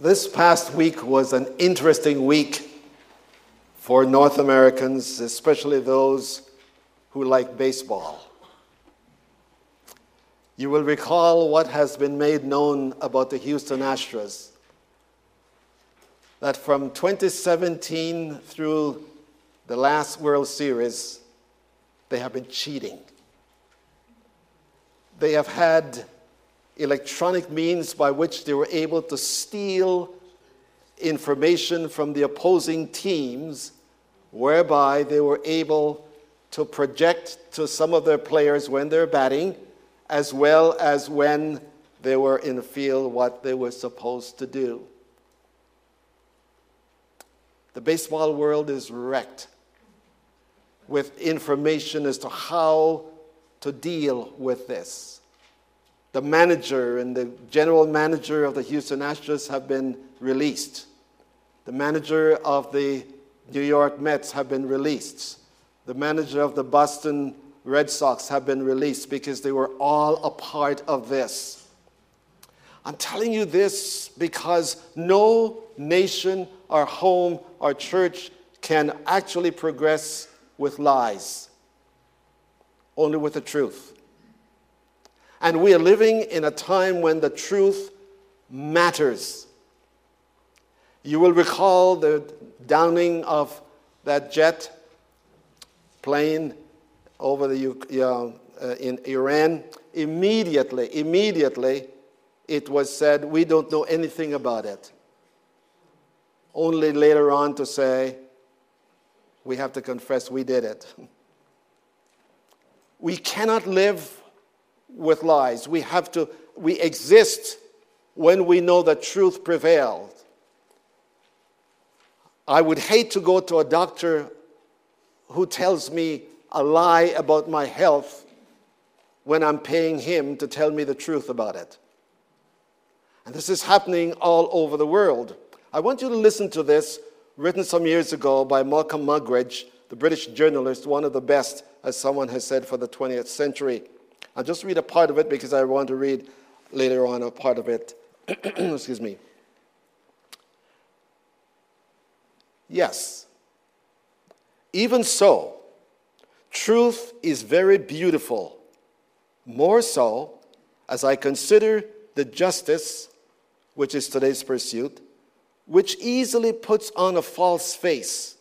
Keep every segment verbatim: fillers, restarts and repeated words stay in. This past week was an interesting week for North Americans, especially those who like baseball. You will recall what has been made known about the Houston Astros, that from twenty seventeen through the last World Series, they have been cheating. They have had electronic means by which they were able to steal information from the opposing teams, whereby they were able to project to some of their players when they're batting, as well as when they were in the field, what they were supposed to do. The baseball world is wrecked with information as to how to deal with this. The manager and the general manager of the Houston Astros have been released. The manager of the New York Mets have been released. The manager of the Boston Red Sox have been released because they were all a part of this. I'm telling you this because no nation or home or church can actually progress with lies, only with the truth. And we are living in a time when the truth matters. You will recall the downing of that jet plane over the uh, uh, in Iran. Immediately, immediately, it was said, we don't know anything about it. Only later on to say, we have to confess we did it. We cannot live with lies. We have to, we exist when we know that truth prevailed. I would hate to go to a doctor who tells me a lie about my health when I'm paying him to tell me the truth about it. And this is happening all over the world. I want you to listen to this, written some years ago by Malcolm Muggeridge, the British journalist, one of the best, as someone has said, for the twentieth century. I'll just read a part of it because I want to read later on a part of it. Excuse me. Yes. Even so, truth is very beautiful, more so as I consider the justice, which is today's pursuit, which easily puts on a false face.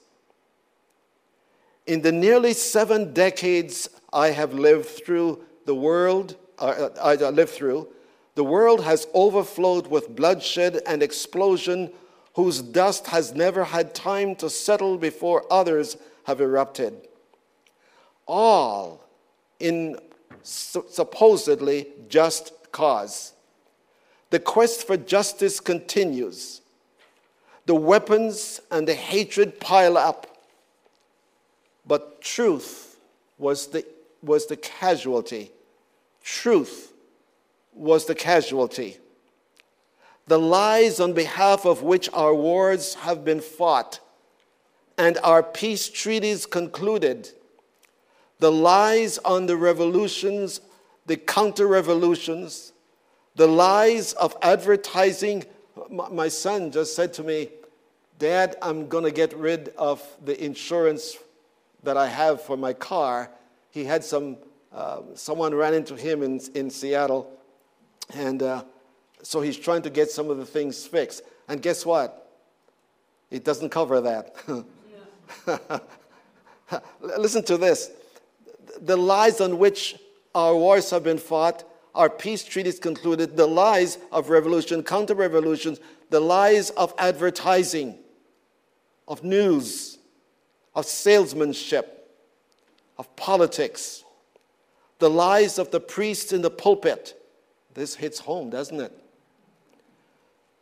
In the nearly seven decades I have lived through, the world uh, I lived through, the world has overflowed with bloodshed and explosion whose dust has never had time to settle before others have erupted. All in su- supposedly just cause. The quest for justice continues. The weapons and the hatred pile up. But truth was the, was the casualty. Truth was the casualty. The lies on behalf of which our wars have been fought and our peace treaties concluded, the lies on the revolutions, the counter-revolutions, the lies of advertising. My son just said to me, Dad, I'm going to get rid of the insurance that I have for my car. He had some, uh, someone ran into him in, in Seattle, and uh, so he's trying to get some of the things fixed. And guess what? It doesn't cover that. Listen to this. The lies on which our wars have been fought, our peace treaties concluded, the lies of revolution, counter-revolutions, the lies of advertising, of news, of salesmanship, of politics, the lies of the priest in the pulpit. This hits home, doesn't it?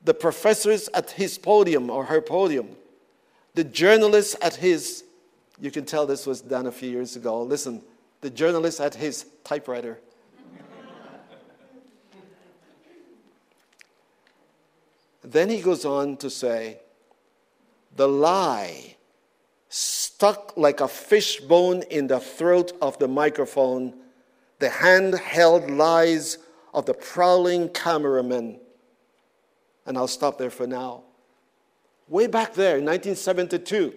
The professors at his podium or her podium, the journalists at his, you can tell this was done a few years ago, listen, the journalist at his typewriter. Then he goes on to say, the lie stuck like a fishbone in the throat of the microphone, the handheld lies of the prowling cameraman, and I'll stop there for now. Way back there in nineteen seventy-two,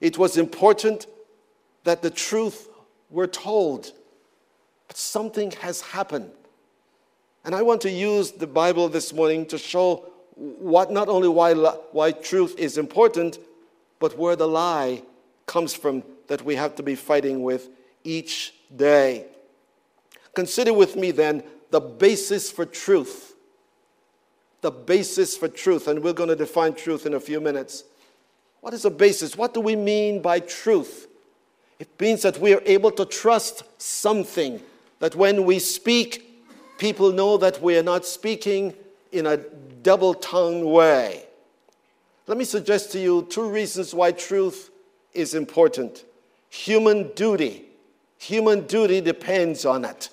it was important that the truth were told. But something has happened. And I want to use the Bible this morning to show what not only why, why truth is important, but where the lie comes from that we have to be fighting with each day. Consider with me then the basis for truth. The basis for truth. And we're going to define truth in a few minutes. What is the basis? What do we mean by truth? It means that we are able to trust something. That when we speak, people know that we are not speaking in a double-tongued way. Let me suggest to you two reasons why truth is important. Human duty. Human duty depends on it.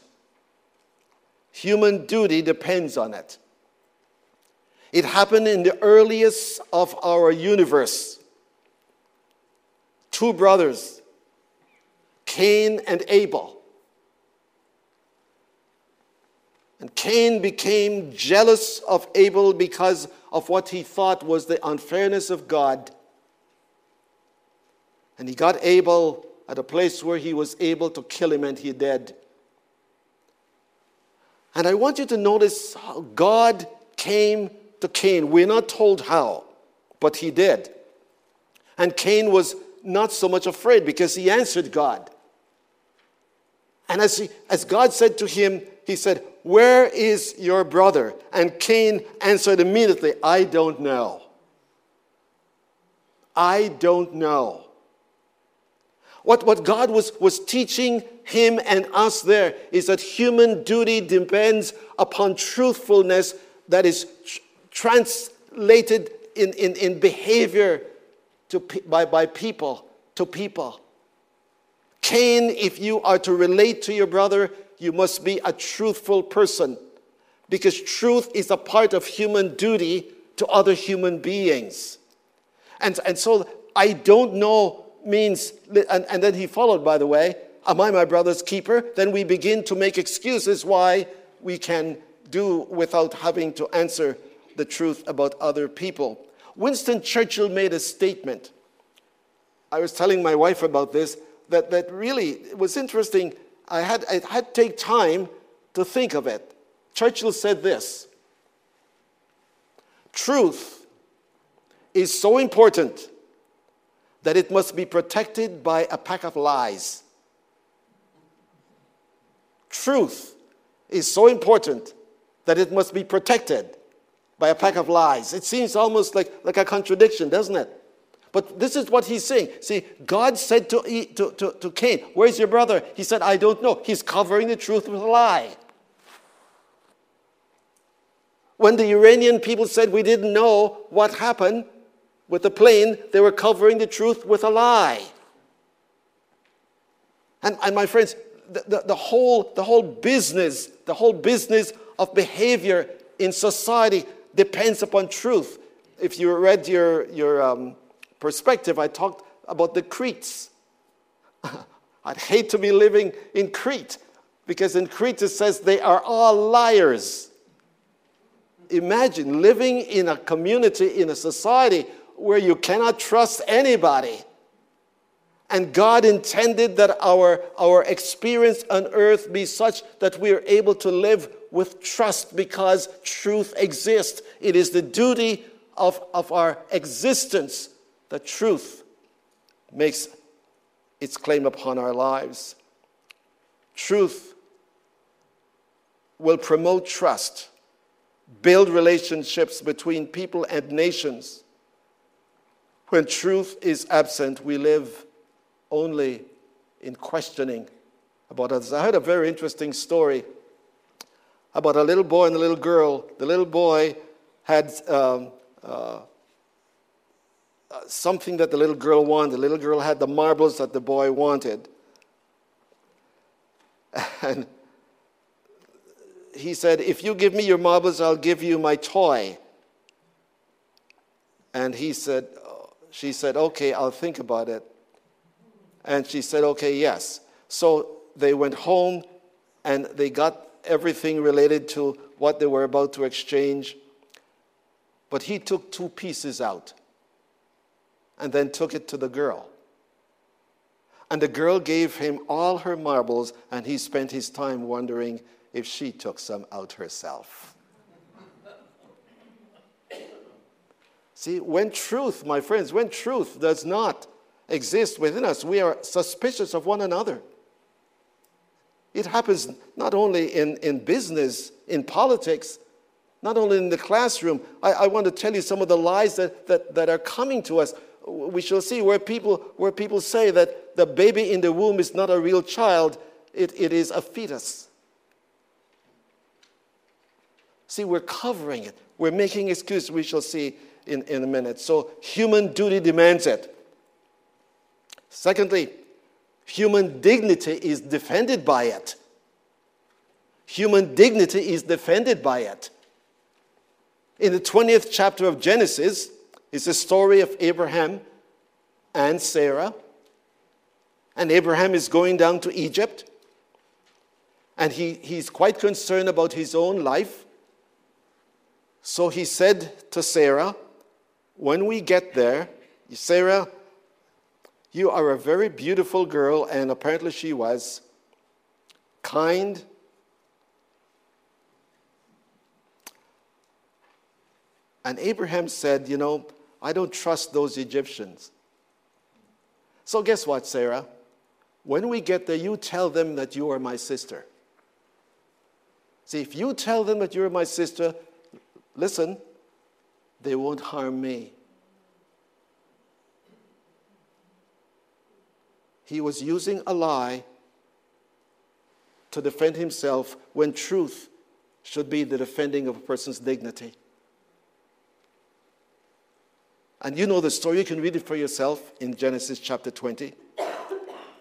Human duty depends on it. It happened in the earliest of our universe. Two brothers, Cain and Abel. And Cain became jealous of Abel because of what he thought was the unfairness of God. And he got Abel at a place where he was able to kill him, and he did. And I want you to notice how God came to Cain. We're not told how, but he did. And Cain was not so much afraid because he answered God. And as he, as God said to him, he said, "Where is your brother?" And Cain answered immediately, "I don't know. I don't know." What, what God was, was teaching him and us there is that human duty depends upon truthfulness that is tr- translated in, in, in behavior to, by, by people, to people. Cain, if you are to relate to your brother, you must be a truthful person, because truth is a part of human duty to other human beings. And, and so I don't know means, and, and then he followed, by the way, am I my brother's keeper? Then we begin to make excuses why we can do without having to answer the truth about other people. Winston Churchill made a statement. I was telling my wife about this, that, that really it was interesting. I had, I had to take time to think of it. Churchill said this: "Truth is so important that it must be protected by a pack of lies." Truth is so important that it must be protected by a pack of lies. It seems almost like, like a contradiction, doesn't it? But this is what he's saying. See, God said to, to, to, to Cain, "Where's your brother?" He said, "I don't know." He's covering the truth with a lie. When the Iranian people said we didn't know what happened with the plane, they were covering the truth with a lie. And, and my friends, the, the, the, whole, the whole business, the whole business of behavior in society depends upon truth. If you read your, your um, perspective, I talked about the Cretes. I'd hate to be living in Crete, because in Crete it says they are all liars. Imagine living in a community, in a society where you cannot trust anybody. And God intended that our, our experience on earth be such that we are able to live with trust because truth exists. It is the duty of, of our existence that truth makes its claim upon our lives. Truth will promote trust, build relationships between people and nations. When truth is absent, we live only in questioning about others. I heard a very interesting story about a little boy and a little girl. The little boy had um, uh, something that the little girl wanted. The little girl had the marbles that the boy wanted. And he said, "If you give me your marbles, I'll give you my toy." And he said, she said, "Okay, I'll think about it." And she said, "Okay, yes." So they went home and they got everything related to what they were about to exchange. But he took two pieces out and then took it to the girl. And the girl gave him all her marbles, and he spent his time wondering if she took some out herself. See, when truth, my friends, when truth does not exist within us, we are suspicious of one another. It happens not only in, in business, in politics, not only in the classroom. I, I want to tell you some of the lies that, that, that are coming to us. We shall see where people, where people say that the baby in the womb is not a real child, it, it is a fetus. See, we're covering it. We're making excuses. We shall see in, in a minute. So human duty demands it. Secondly, human dignity is defended by it. Human dignity is defended by it. In the twentieth chapter of Genesis, it's the story of Abraham and Sarah. And Abraham is going down to Egypt. And he, he's quite concerned about his own life. So he said to Sarah, when we get there, Sarah, you are a very beautiful girl, and apparently she was kind, and Abraham said, you know, I don't trust those Egyptians. So guess what, Sarah? When we get there, you tell them that you are my sister. See, if you tell them that you're my sister, listen, they won't harm me. He was using a lie to defend himself when truth should be the defending of a person's dignity. And you know the story, you can read it for yourself in Genesis chapter twenty.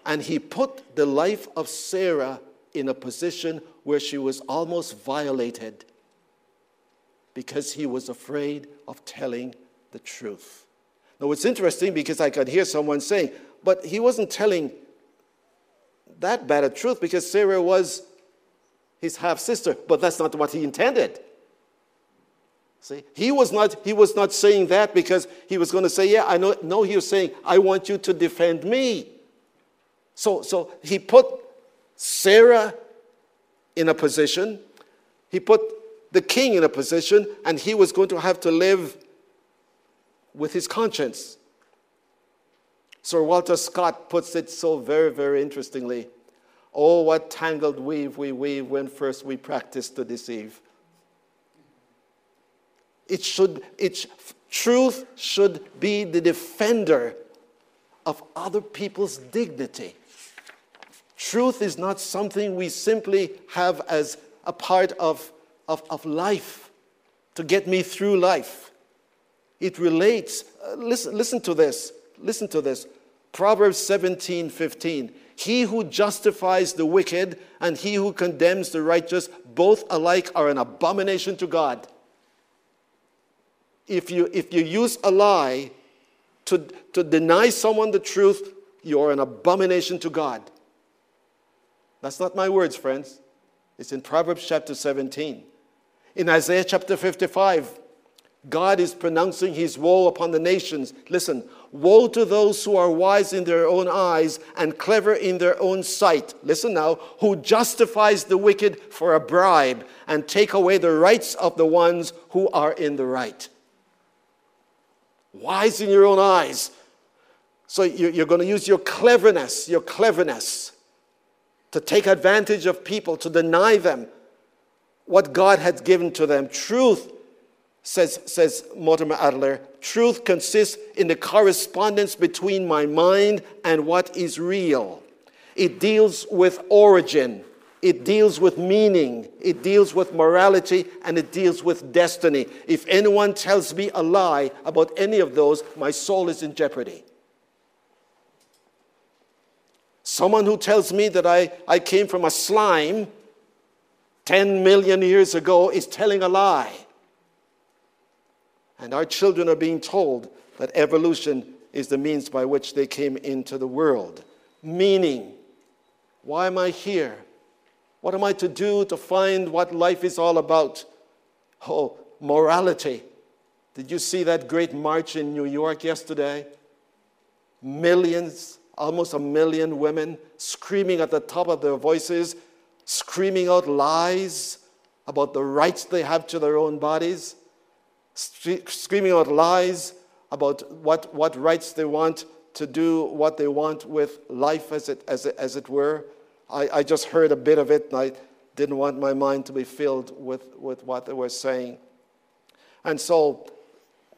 And he put the life of Sarah in a position where she was almost violated because he was afraid of telling the truth. Now it's interesting because I could hear someone saying, but he wasn't telling that bad a truth because Sarah was his half-sister. But that's not what he intended. See, he was not, he was not saying that because he was going to say, yeah, I know. No, he was saying, I want you to defend me. So, so he put Sarah in a position. He put the king in a position, and he was going to have to live with his conscience. Sir Walter Scott puts it so very, very interestingly. Oh, what tangled weave we weave when first we practice to deceive. It should, it, truth should be the defender of other people's dignity. Truth is not something we simply have as a part of, of, of life, to get me through life. It relates. Uh, listen, listen to this. Listen to this. Proverbs seventeen fifteen. He who justifies the wicked and he who condemns the righteous, both alike are an abomination to God. If you, if you use a lie to, to deny someone the truth, you're an abomination to God. That's not my words, friends. It's in Proverbs chapter seventeen. In Isaiah chapter fifty-five, God is pronouncing his woe upon the nations. Listen, woe to those who are wise in their own eyes and clever in their own sight. Listen now, who justifies the wicked for a bribe and take away the rights of the ones who are in the right. Wise in your own eyes. So you're going to use your cleverness, your cleverness to take advantage of people, to deny them what God had given to them. Truth, Says, says Mortimer Adler, truth consists in the correspondence between my mind and what is real. It deals with origin. It deals with meaning. It deals with morality, and it deals with destiny. If anyone tells me a lie about any of those, my soul is in jeopardy. Someone who tells me that I, I came from a slime ten million years ago is telling a lie. And our children are being told that evolution is the means by which they came into the world. Meaning, why am I here? What am I to do to find what life is all about? Oh, morality. Did you see that great march in New York yesterday? Millions, almost a million women screaming at the top of their voices, screaming out lies about the rights they have to their own bodies, screaming out lies about what, what rights they want to do, what they want with life, as it, as it, as it were. I, I just heard a bit of it, and I didn't want my mind to be filled with, with what they were saying. And so,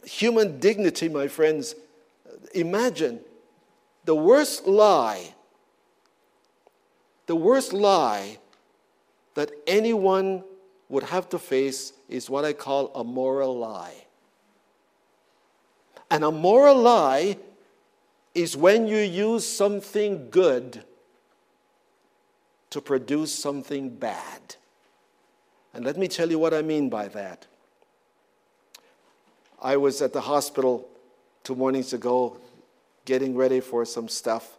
human dignity, my friends, imagine the worst lie, the worst lie that anyone would have to face is what I call a moral lie. And a moral lie is when you use something good to produce something bad. And let me tell you what I mean by that. I was at the hospital two mornings ago getting ready for some stuff.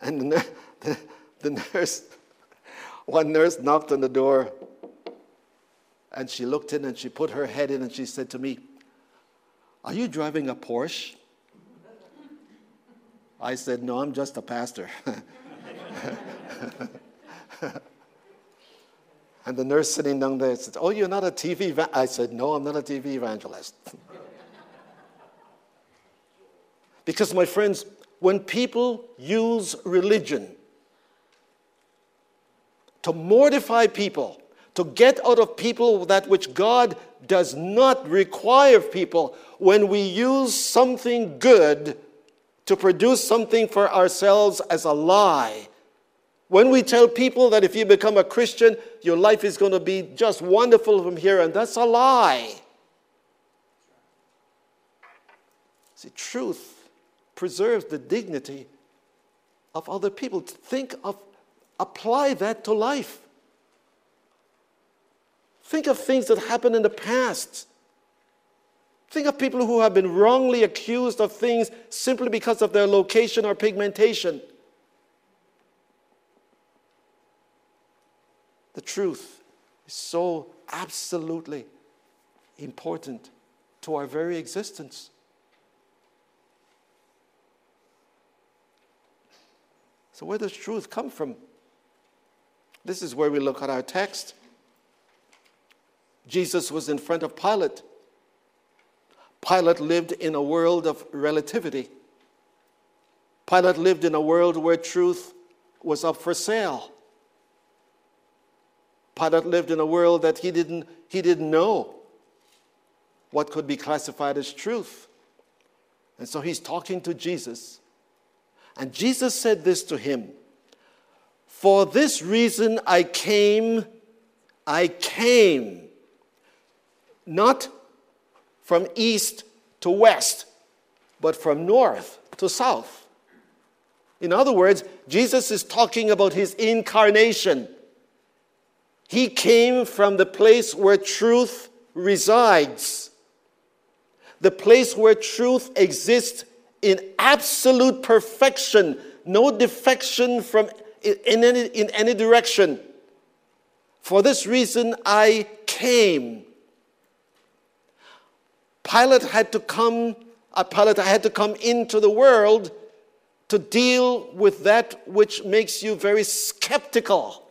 And the, the, the nurse, one nurse knocked on the door, and she looked in and she put her head in and she said to me, "Are you driving a Porsche?" I said, "No, I'm just a pastor." And the nurse sitting down there said, "Oh, you're not a T V evangelist?" I said, "No, I'm not a T V evangelist." Because, my friends, when people use religion to mortify people, to get out of people that which God does not require of people, when we use something good to produce something for ourselves as a lie, when we tell people that if you become a Christian, your life is going to be just wonderful from here, and that's a lie. See, truth preserves the dignity of other people. Think of, apply that to life. Think of things that happened in the past. Think of people who have been wrongly accused of things simply because of their location or pigmentation. The truth is so absolutely important to our very existence. So where does truth come from? This is where we look at our text. Jesus was in front of Pilate. Pilate lived in a world of relativity. Pilate lived in a world where truth was up for sale. Pilate lived in a world that he didn't, he didn't know what could be classified as truth. And so he's talking to Jesus. And Jesus said this to him, "For this reason I came, I came, not from east to west, but from north to south." In other words, Jesus is talking about his incarnation. He came from the place where truth resides, the place where truth exists in absolute perfection, no defection from in any, in any direction. "For this reason I came." Pilate had to come, uh, Pilate had to come into the world to deal with that which makes you very skeptical.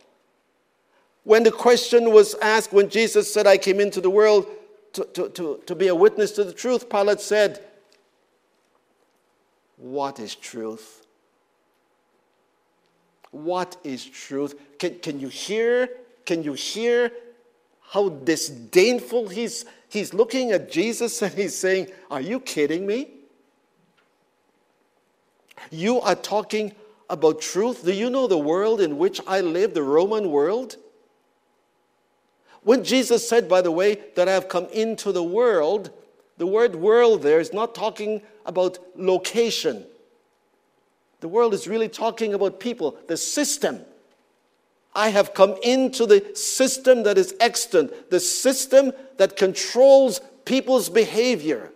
When the question was asked, when Jesus said, "I came into the world to, to, to, to be a witness to the truth," Pilate said, "What is truth? What is truth?" Can, can you hear? Can you hear how disdainful he's, he's looking at Jesus, and he's saying, "Are you kidding me? You are talking about truth? Do you know the world in which I live, the Roman world?" When Jesus said, by the way, that "I have come into the world," the word "world" there is not talking about location. The world is really talking about people, the system. "I have come into the system that is extant," the system that controls people's behavior.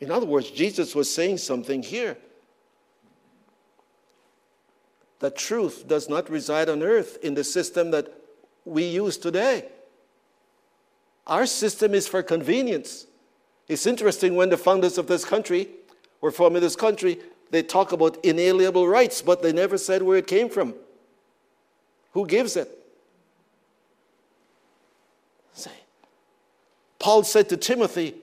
In other words, Jesus was saying something here. that truth does not reside on earth in the system that we use today. Our system is for convenience. It's interesting when the founders of this country were forming this country, they talk about inalienable rights, but they never said where it came from. Who gives it? Paul said to Timothy,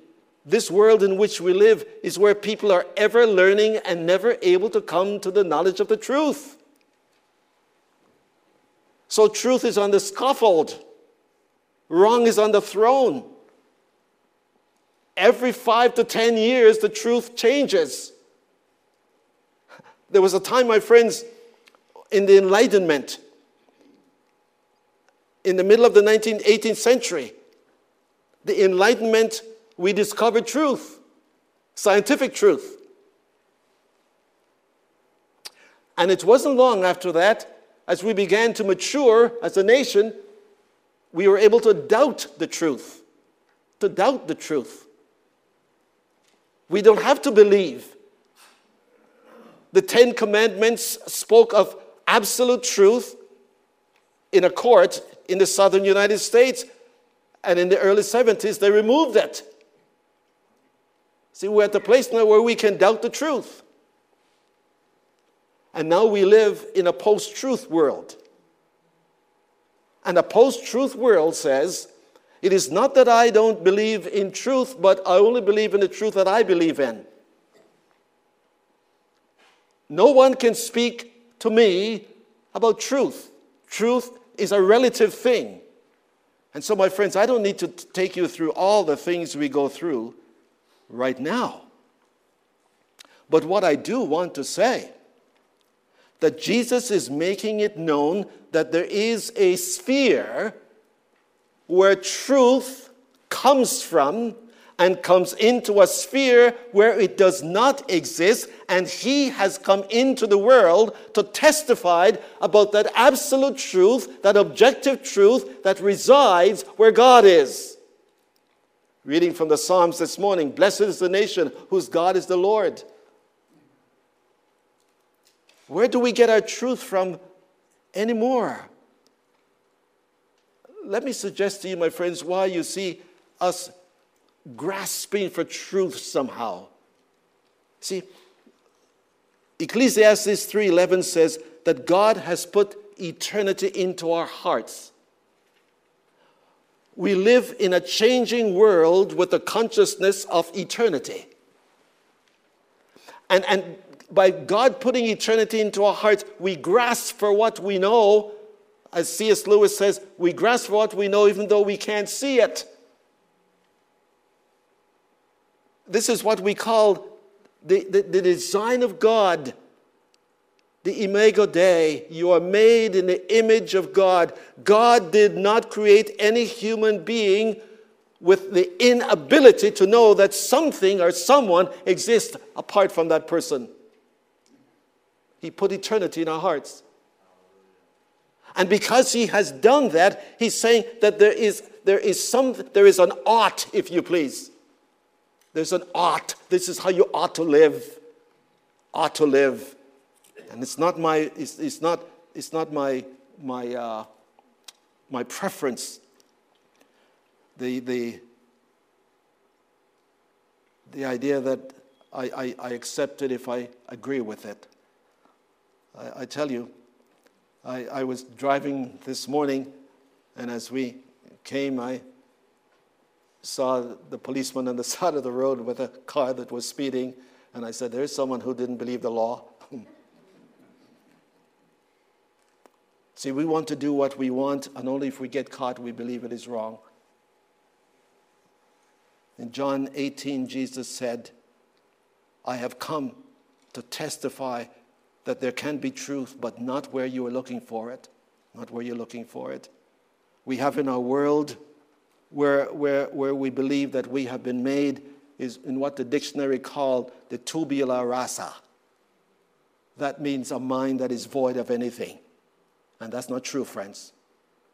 this world in which we live is where people are ever learning and never able to come to the knowledge of the truth. So truth is on the scaffold. Wrong is on the throne. Every five to ten years, the truth changes. There was a time, my friends, in the Enlightenment, in the middle of the nineteenth, eighteenth century, the Enlightenment, we discovered truth, scientific truth. And it wasn't long after that, as we began to mature as a nation, we were able to doubt the truth, to doubt the truth. We don't have to believe. The Ten Commandments spoke of absolute truth in a court in the southern United States, and in the early seventies, they removed that. See, we're at the place now where we can doubt the truth. And now we live in a post-truth world. And a post-truth world says, it is not that I don't believe in truth, but I only believe in the truth that I believe in. No one can speak to me about truth. Truth is a relative thing. And so, my friends, I don't need to t- take you through all the things we go through right now. But what I do want to say, that Jesus is making it known that there is a sphere where truth comes from and comes into a sphere where it does not exist, and he has come into the world to testify about that absolute truth, that objective truth that resides where God is. Reading from the Psalms this morning, blessed is the nation whose God is the Lord. Where do we get our truth from anymore? Let me suggest to you, my friends, why you see us grasping for truth somehow. See, Ecclesiastes three eleven says that God has put eternity into our hearts. We live in a changing world with the consciousness of eternity. And, and by God putting eternity into our hearts, we grasp for what we know. As C S Lewis says, we grasp for what we know even though we can't see it. This is what we call the, the, the design of God, the imago Dei. You are made in the image of God. God did not create any human being with the inability to know that something or someone exists apart from that person. He put eternity in our hearts. And because he has done that, he's saying that there is, there is, some, there is an ought, if you please. There's an ought. This is how you ought to live. Ought to live. And it's not my, it's, it's not, it's not my, my, uh, my preference. The, the, the idea that I, I, I accept it if I agree with it. I, I tell you, I, I was driving this morning, and as we came, I saw the policeman on the side of the road with a car that was speeding, and I said, there's someone who didn't believe the law. See, we want to do what we want, and only if we get caught, we believe it is wrong. In John eighteen, Jesus said, I have come to testify that there can be truth, but not where you are looking for it. Not where you're looking for it. We have in our world Where, where, where we believe that we have been made is in what the dictionary called the tabula rasa. That means a mind that is void of anything. And that's not true, friends.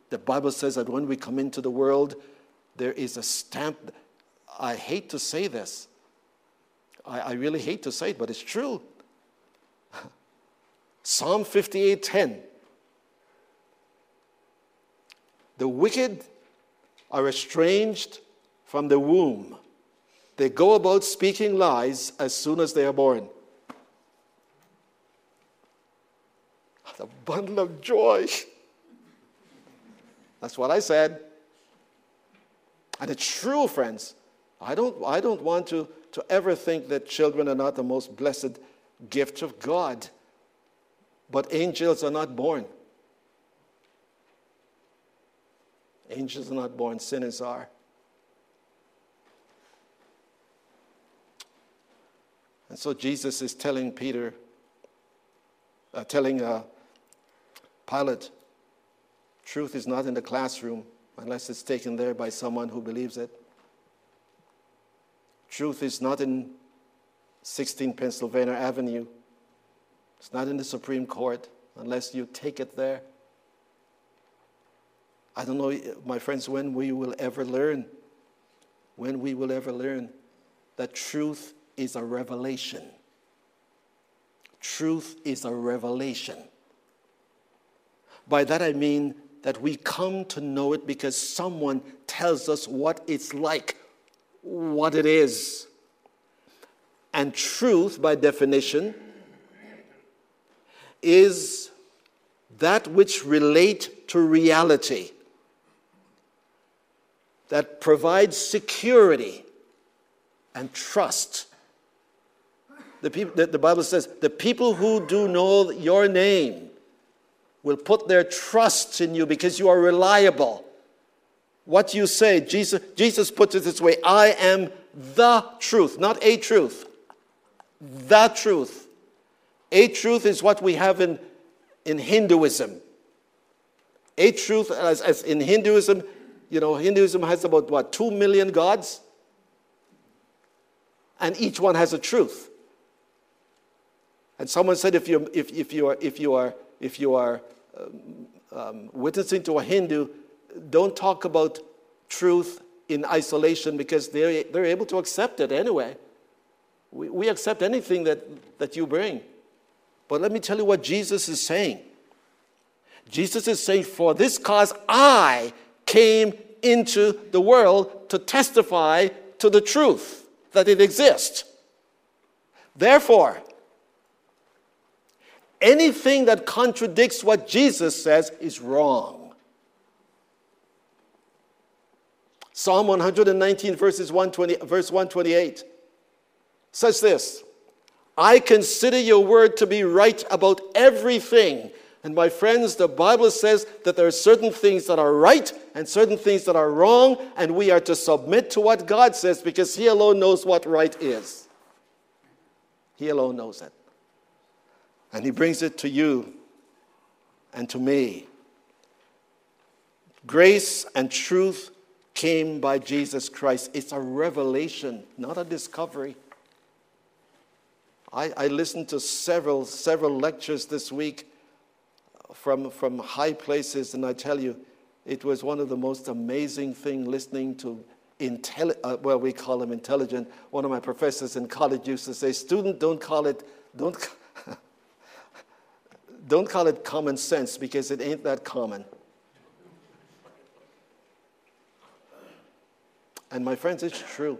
The Bible says that when we come into the world, there is a stamp. I hate to say this. I, I really hate to say it, but it's true. Psalm fifty-eight ten. The wicked are estranged from the womb. They go about speaking lies as soon as they are born. The bundle of joy. That's what I said. And it's true, friends. I don't, I don't want to, to ever think that children are not the most blessed gift of God. But angels are not born. Angels are not born, sinners are. And so Jesus is telling Peter, uh, telling uh, Pilate, truth is not in the classroom unless it's taken there by someone who believes it. Truth is not in sixteen Pennsylvania Avenue. It's not in the Supreme Court unless you take it there. I don't know, my friends, when we will ever learn, when we will ever learn that truth is a revelation. Truth is a revelation. By that I mean that we come to know it because someone tells us what it's like, what it is. And truth, by definition, is that which relates to reality, that provides security and trust. The, people, the, the Bible says, the people who do know your name will put their trust in you because you are reliable. What you say, Jesus, Jesus puts it this way, I am the truth, not a truth. The truth. A truth is what we have in, in Hinduism. A truth, as, as in Hinduism, you know, Hinduism has about, what, two million gods? And each one has a truth. And someone said, if you if if you are if you are if you are um, um, witnessing to a Hindu, don't talk about truth in isolation because they they're able to accept it anyway. We we accept anything that that you bring. But let me tell you what Jesus is saying. Jesus is saying, for this cause I came into the world to testify to the truth that it exists. Therefore, anything that contradicts what Jesus says is wrong. Psalm one nineteen, verses one twenty, verse one twenty-eight says this, I consider your word to be right about everything. And my friends, the Bible says that there are certain things that are right and certain things that are wrong, and we are to submit to what God says because He alone knows what right is. He alone knows it. And He brings it to you and to me. Grace and truth came by Jesus Christ. It's a revelation, not a discovery. I, I listened to several, several lectures this week From, from high places, and I tell you, it was one of the most amazing things listening to, intelli- uh, well, we call them intelligent. One of my professors in college used to say, student, don't call it, don't, don't call it common sense because it ain't that common. And my friends, it's true.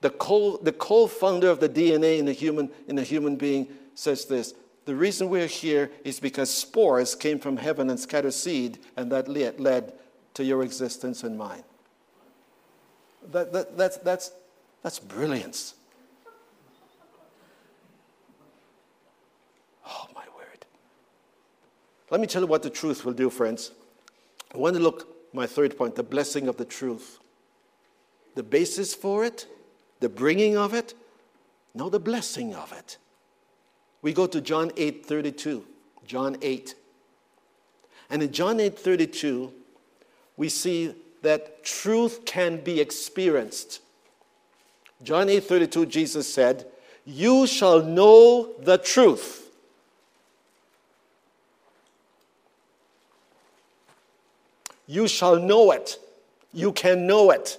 The co- the co-founder of the D N A in a human, in a human being says this, the reason we're here is because spores came from heaven and scattered seed, and that led to your existence and mine. That, that, that's, that's, that's brilliance. Oh, my word. Let me tell you what the truth will do, friends. I want to look at my third point, the blessing of the truth. The basis for it, the bringing of it, no, the blessing of it. We go to John eight thirty-two, John eight. And in John eight thirty-two, we see that truth can be experienced. John eight thirty-two, Jesus said, you shall know the truth. You shall know it. You can know it.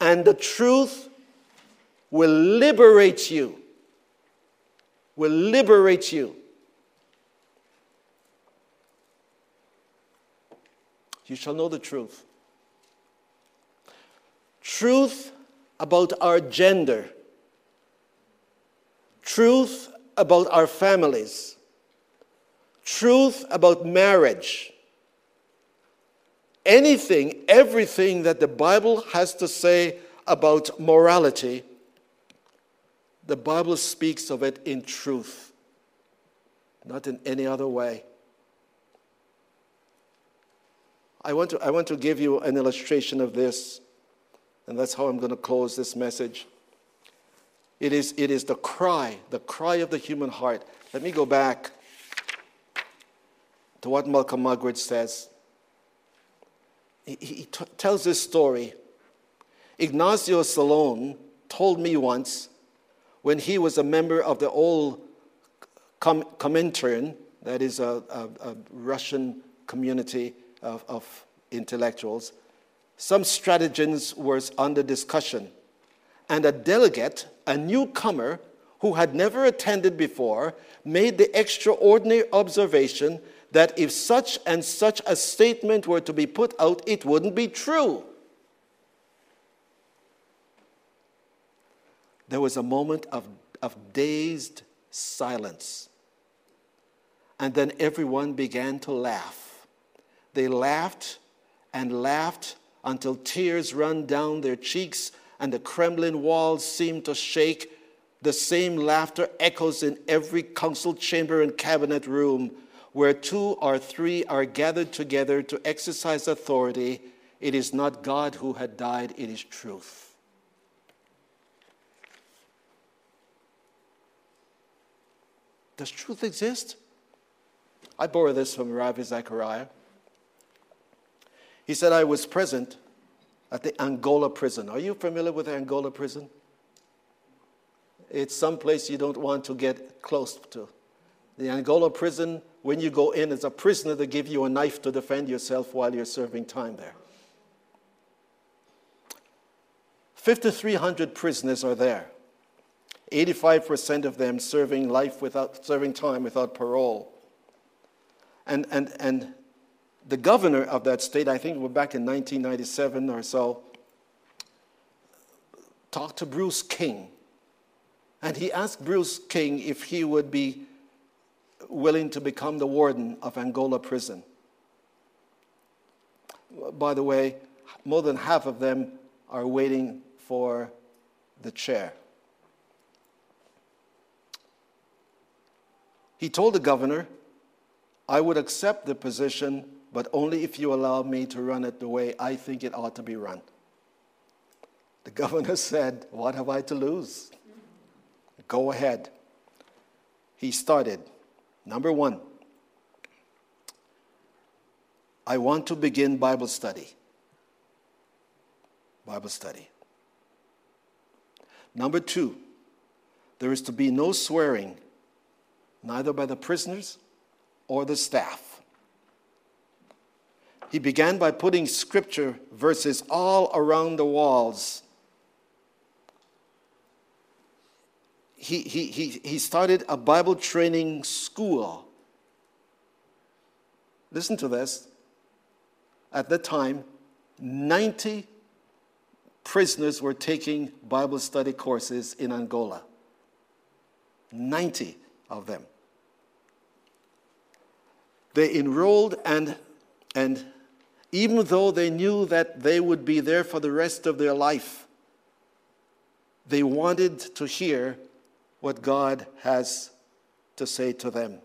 And the truth will liberate you. will liberate you. You shall know the truth. Truth about our gender. Truth about our families. Truth about marriage. Anything, everything that the Bible has to say about morality, the Bible speaks of it in truth, not in any other way. I want to, I want to give you an illustration of this, and that's how I'm going to close this message. It is, it is the cry, the cry of the human heart. Let me go back to what Malcolm Muggeridge says. He, he t- tells this story. Ignacio Salone told me once, when he was a member of the old Com- Comintern, that is a, a, a Russian community of, of intellectuals, some stratagems were under discussion. And a delegate, a newcomer who had never attended before, made the extraordinary observation that if such and such a statement were to be put out, it wouldn't be true. There was a moment of, of dazed silence. And then everyone began to laugh. They laughed and laughed until tears ran down their cheeks and the Kremlin walls seemed to shake. The same laughter echoes in every council chamber and cabinet room, where two or three are gathered together to exercise authority. It is not God who had died, it is truth. Does truth exist? I borrow this from Ravi Zacharias. He said, I was present at the Angola prison. Are you familiar with the Angola prison? It's some place you don't want to get close to. The Angola prison, when you go in as a prisoner, they give you a knife to defend yourself while you're serving time there. fifty-three hundred prisoners are there. eighty-five percent of them serving life without serving time without parole. And and and the governor of that state, I think we're back in nineteen ninety-seven or so, talked to Bruce King. And he asked Bruce King if he would be willing to become the warden of Angola Prison. By the way, more than half of them are waiting for the chair. He told the governor, I would accept the position, but only if you allow me to run it the way I think it ought to be run. The governor said, what have I to lose? Go ahead. He started. Number one, I want to begin Bible study. Bible study. Number two, there is to be no swearing, neither by the prisoners or the staff. He began by putting scripture verses all around the walls. He, he, he, he started a Bible training school. Listen to this. At that time, ninety prisoners were taking Bible study courses in Angola. ninety of them. They enrolled, and, and even though they knew that they would be there for the rest of their life, they wanted to hear what God has to say to them.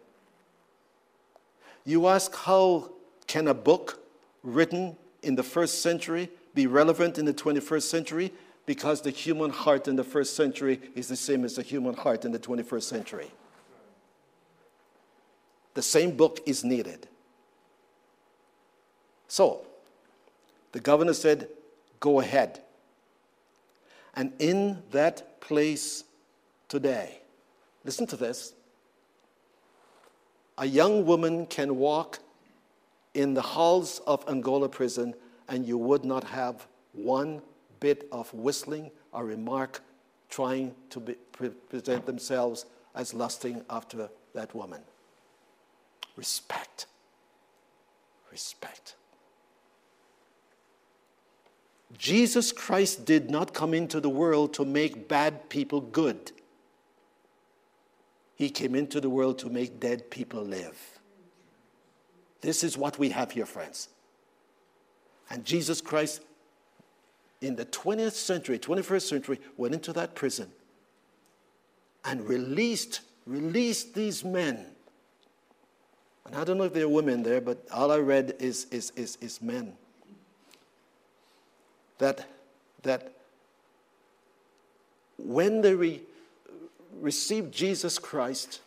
You ask, how can a book written in the first century be relevant in the twenty-first century? Because the human heart in the first century is the same as the human heart in the twenty-first century. The same book is needed. So, the governor said, go ahead. And in that place today, listen to this, a young woman can walk in the halls of Angola prison and you would not have one bit of whistling, a remark, trying to be, present themselves as lusting after that woman. Respect. Respect. Jesus Christ did not come into the world to make bad people good. He came into the world to make dead people live. This is what we have here, friends. And Jesus Christ, in the twentieth century, twenty-first century, went into that prison and released, released these men. And I don't know if there are women there, but all I read is, is, is, is men. That, that when they re, received Jesus Christ,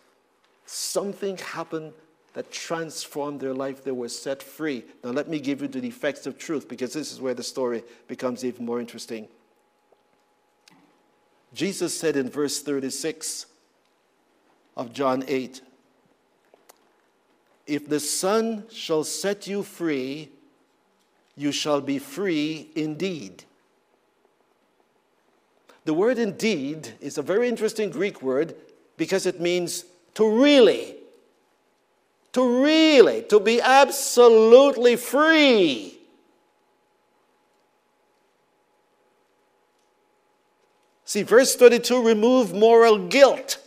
something happened that transformed their life. They were set free. Now let me give you the effects of truth, because this is where the story becomes even more interesting. Jesus said in verse thirty-six of John eight, "If the Son shall set you free, you shall be free indeed." The word "indeed" is a very interesting Greek word, because it means to really, to really, to be absolutely free. See, verse thirty-two, remove moral guilt.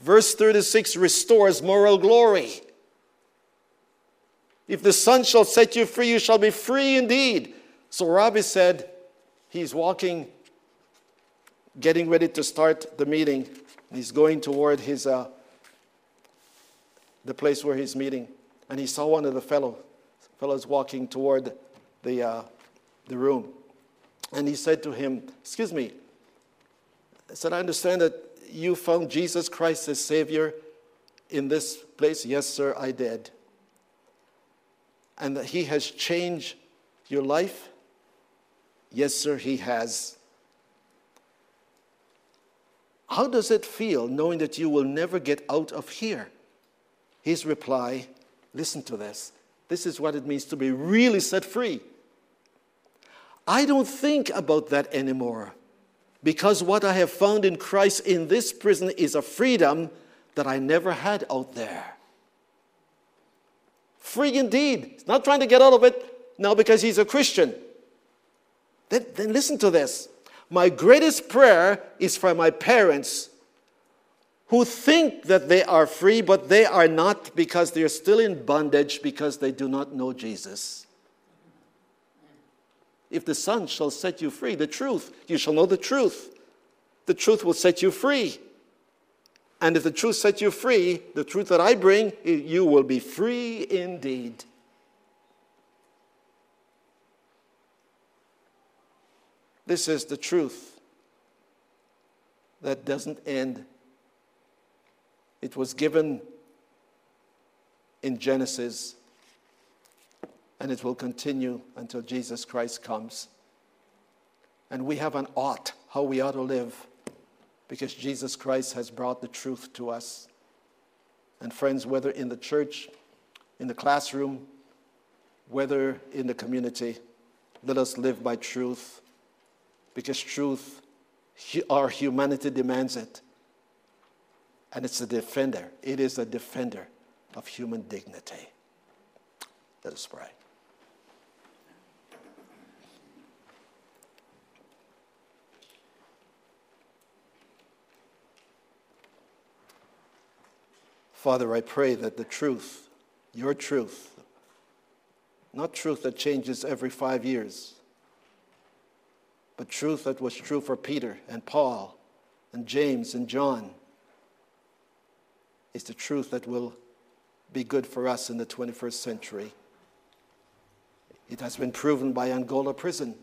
Verse thirty-six restores moral glory. If the Son shall set you free, you shall be free indeed. So Ravi said, he's walking, getting ready to start the meeting. He's going toward his uh, the place where he's meeting. And he saw one of the fellow, fellows walking toward the, uh, the room. And he said to him, "Excuse me," I said, "I understand that you found Jesus Christ as Savior in this place." "Yes, sir, I did." "And that he has changed your life?" "Yes, sir, he has." "How does it feel knowing that you will never get out of here?" His reply, listen to this. This is what it means to be really set free. "I don't think about that anymore, because what I have found in Christ in this prison is a freedom that I never had out there." Free indeed. He's not trying to get out of it now because he's a Christian. Then, then listen to this. "My greatest prayer is for my parents, who think that they are free, but they are not, because they are still in bondage, because they do not know Jesus." If the Son shall set you free, the truth, you shall know the truth. The truth will set you free. And if the truth sets you free, the truth that I bring, you will be free indeed. This is the truth that doesn't end. It was given in Genesis, and it will continue until Jesus Christ comes. And we have an ought, how we ought to live, because Jesus Christ has brought the truth to us. And friends, whether in the church, in the classroom, whether in the community, let us live by truth, because truth, our humanity demands it. And it's a defender. It is a defender of human dignity. Let us pray. Father, I pray that the truth, your truth, not truth that changes every five years, but truth that was true for Peter and Paul and James and John, is the truth that will be good for us in the twenty-first century. It has been proven by Angola Prison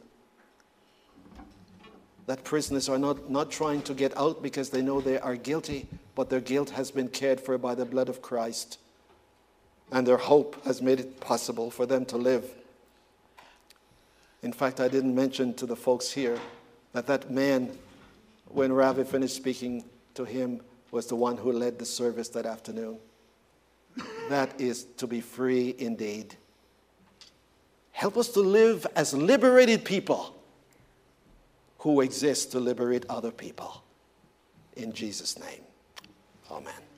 that prisoners are not, not trying to get out because they know they are guilty, but their guilt has been cared for by the blood of Christ, and their hope has made it possible for them to live. In fact, I didn't mention to the folks here that that man, when Ravi finished speaking to him, was the one who led the service that afternoon. That is to be free indeed. Help us to live as liberated people who exist to liberate other people. in Jesus' name. Amen.